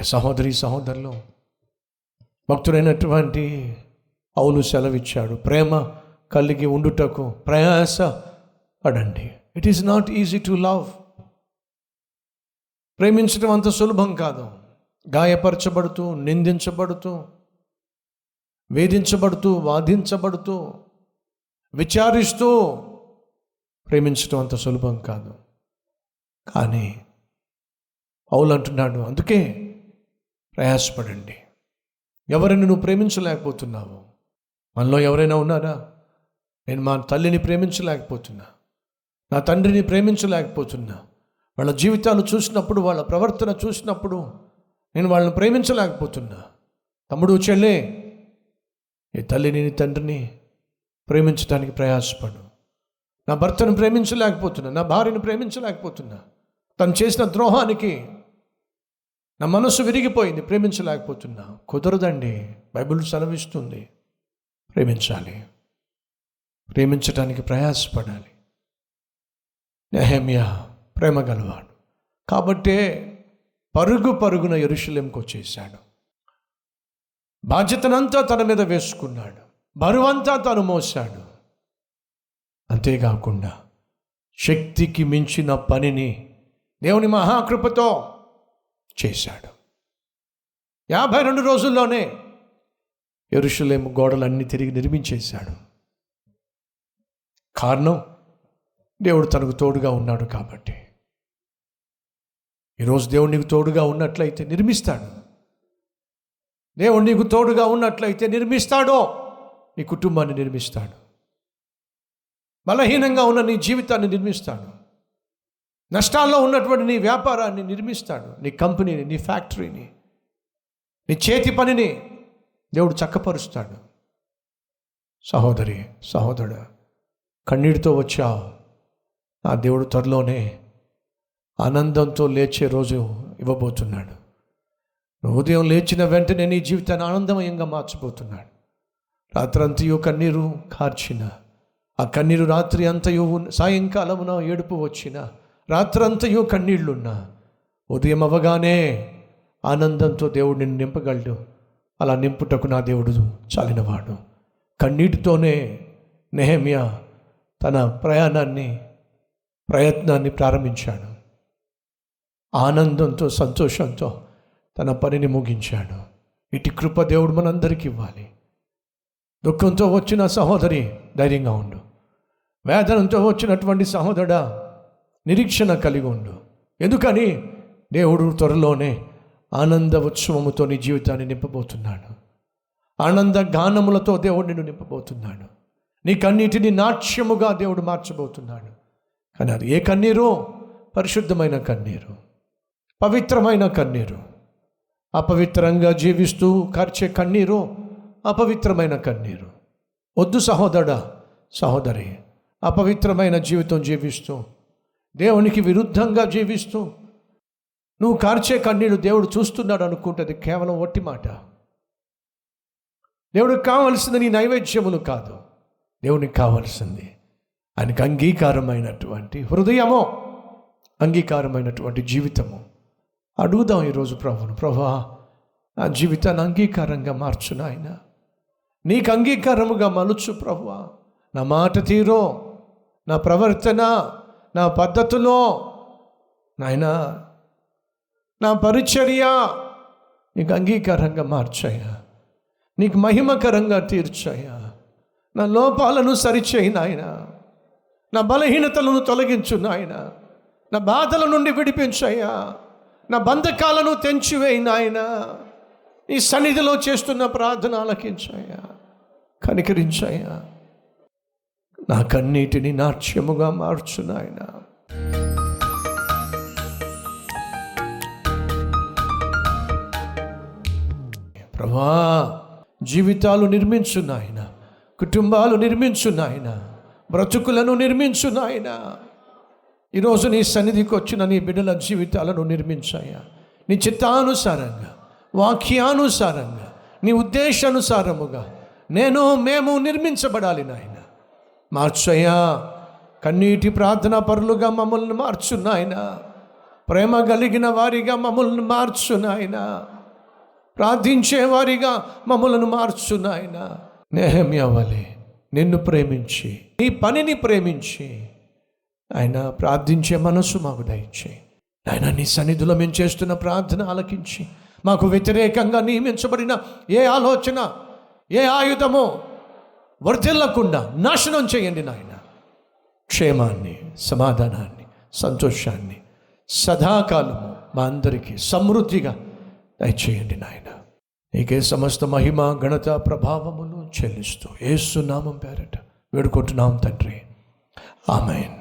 ప్రియ సహోదరి సహోదరులు, భక్తుడైనటువంటి పౌలు సెలవిచ్చాడు, ప్రేమ కలిగి ఉండుటకు ప్రయాస పడండి. It is not easy to love. ప్రేమించడం అంత సులభం కాదు. గాయపరచబడుతూ, నిందించబడుతూ, వేధించబడుతూ, వాదించబడుతూ, విచారిస్తూ ప్రేమించడం అంత సులభం కాదు. కానీ పౌలు అంటున్నాడు, అందుకే ప్రయాసపడండి. ఎవరిని నువ్వు ప్రేమించలేకపోతున్నావు? మనలో ఎవరైనా ఉన్నారా? నేను మా తల్లిని ప్రేమించలేకపోతున్నా, నా తండ్రిని ప్రేమించలేకపోతున్నా, వాళ్ళ జీవితాలు చూసినప్పుడు, వాళ్ళ ప్రవర్తన చూసినప్పుడు నేను వాళ్ళని ప్రేమించలేకపోతున్నా. తమ్ముడు, చెల్లె, ఈ తల్లిని నీ తండ్రిని ప్రేమించడానికి ప్రయాసపడు. నా భర్తను ప్రేమించలేకపోతున్నా, నా భార్యను ప్రేమించలేకపోతున్నా, తను చేసిన ద్రోహానికి నా మనసు విరిగిపోయింది, ప్రేమించలేకపోతున్నా. కుదరదండి. బైబిల్ సెలవిస్తుంది, ప్రేమించాలి, ప్రేమించడానికి ప్రయాసపడాలి. నెహెమ్యా ప్రేమ గలవాడు కాబట్టే పరుగు పరుగున యెరూషలేముకు వచ్చేసాడు. బాధ్యతనంతా తన మీద వేసుకున్నాడు, బరువంతా తను మోసాడు. అంతేకాకుండా శక్తికి మించిన పనిని దేవుని మహాకృపతో చేశాడు. 52 రోజుల్లోనే యెరూషలేము గోడలన్నీ తిరిగి నిర్మించేశాడు. కారణం, దేవుడు తనకు తోడుగా ఉన్నాడు కాబట్టి. ఈరోజు దేవుడు నీకు తోడుగా ఉన్నట్లయితే నిర్మిస్తాడు. దేవుడు నీకు తోడుగా ఉన్నట్లయితే నిర్మిస్తాడో, నీ కుటుంబాన్ని నిర్మిస్తాడు, బలహీనంగా ఉన్న నీ జీవితాన్ని నిర్మిస్తాడు, నష్టాల్లో ఉన్నటువంటి నీ వ్యాపారాన్ని నిర్మిస్తాడు, నీ కంపెనీని, నీ ఫ్యాక్టరీని, నీ చేతి పనిని దేవుడు చక్కపరుస్తాడు. సహోదరి సహోదరుడు, కన్నీటితో వచ్చావు, నా దేవుడు త్వరలోనే ఆనందంతో లేచే రోజు ఇవ్వబోతున్నాడు. ఉదయం లేచిన వెంటనే నీ జీవితాన్ని ఆనందమయంగా మార్చబోతున్నాడు. రాత్రంతయు కన్నీరు కార్చిన, ఆ కన్నీరు రాత్రి అంతయు, సాయంకాలమున ఏడుపు వచ్చిన, రాత్రంతయు కన్నీళ్లున్నా ఉదయం అవ్వగానే ఆనందంతో దేవుడు నిన్ను నింపగలడు. అలా నింపుటకు నా దేవుడు చాలినవాడు. కన్నీటితోనే నెహెమ్యా తన ప్రయత్నాన్ని ప్రారంభించాడు. ఆనందంతో, సంతోషంతో తన పనిని ముగించాడు. ఇటు కృప దేవుడు మనందరికీ ఇవ్వాలి. దుఃఖంతో వచ్చిన సహోదరి, ధైర్యంగా ఉండు. వేదనతో వచ్చినటువంటి సహోదరుడా, నిరీక్షణ కలిగి ఉండు. ఎందుకని? దేవుడు త్వరలోనే ఆనంద ఉత్సవముతో నీ జీవితాన్ని నింపబోతున్నాడు. ఆనంద గానములతో దేవుడు నిన్ను నింపబోతున్నాడు. నీ కన్నీటిని నాట్యముగా దేవుడు మార్చబోతున్నాడు. కానీ అది ఏ కన్నీరు? పరిశుద్ధమైన కన్నీరు, పవిత్రమైన కన్నీరు. అపవిత్రంగా జీవిస్తూ కార్చే కన్నీరు అపవిత్రమైన కన్నీరు. వద్దు సహోదరుడా సహోదరి, అపవిత్రమైన జీవితం జీవిస్తూ, దేవునికి విరుద్ధంగా జీవిస్తూ నువ్వు కార్చే కన్నీరు దేవుడు చూస్తున్నాడు అనుకుంటుంది కేవలం ఒట్టి మాట. దేవుడికి కావలసింది నీ నైవేద్యములు కాదు. దేవునికి కావలసింది ఆయనకు అంగీకారమైనటువంటి హృదయము, అంగీకారమైనటువంటి జీవితము. అడుగుదాం ఈరోజు ప్రభువును, ప్రభువా నా జీవితాన్ని అంగీకారంగా మార్చు నాయన, నీకు అంగీకారముగా మలుచు ప్రభువా. నా మాట తీరో, నా ప్రవర్తన, నా పద్ధతులో నాయన, నా పరిచర్య నీకు అంగీకారంగా మార్చాయా, నీకు మహిమకరంగా తీర్చాయా. నా లోపాలను సరిచేయి నాయన, నా బలహీనతలను తొలగించు నాయన, నా బాధల నుండి విడిపించాయా, నా బంధకాలను తెంచివేయి నాయన, నీ సన్నిధిలో చేస్తున్న ప్రార్థన ఆలకించాయా, కనికరించాయా, నా కన్నీటిని నాట్యముగా మార్చు నాయన. ప్రభువా జీవితాలు నిర్మించు నాయన, కుటుంబాలు నిర్మించు నాయన, బ్రతుకులను నిర్మించు నాయన. ఈరోజు నీ సన్నిధికి వచ్చిన నీ బిడ్డల జీవితాలను నిర్మించాయా, నీ చిత్తానుసారంగా, వాక్యానుసారంగా, నీ ఉద్దేశానుసారముగా నేను మేము నిర్మించబడాలి నాయన. మార్చయ్యా, కన్నీటి ప్రార్థనా పరులుగా మమ్మల్ని మార్చు నాయన. ప్రేమ కలిగిన వారిగా మమ్మల్ని మార్చు నాయన, ప్రార్థించేవారిగా మమ్మలను మార్చు నాయన. నెహెమ్యా వలే నిన్ను ప్రేమించి, నీ పనిని ప్రేమించి ఆయన ప్రార్థించే మనసు మాకు దయచేయి నాయన. నీ సన్నిధిలో మేము చేస్తున్న ప్రార్థన ఆలకించి, మాకు వ్యతిరేకంగా నియమించబడిన ఏ ఆలోచన, ఏ ఆయుధము వర్ధిల్లకుండా నాశనం చేయండి నాయన. క్షేమాన్ని, సమాధానాన్ని, సంతోషాన్ని సదాకాలము మా అందరికీ సమృద్ధిగా దయచేయండి నాయన. నీకే సమస్త మహిమ, ఘనత, ప్రభావమును చెల్లిస్తూ యేసు నామం పేరట వేడుకుంటున్నాం తండ్రి, ఆమేన్.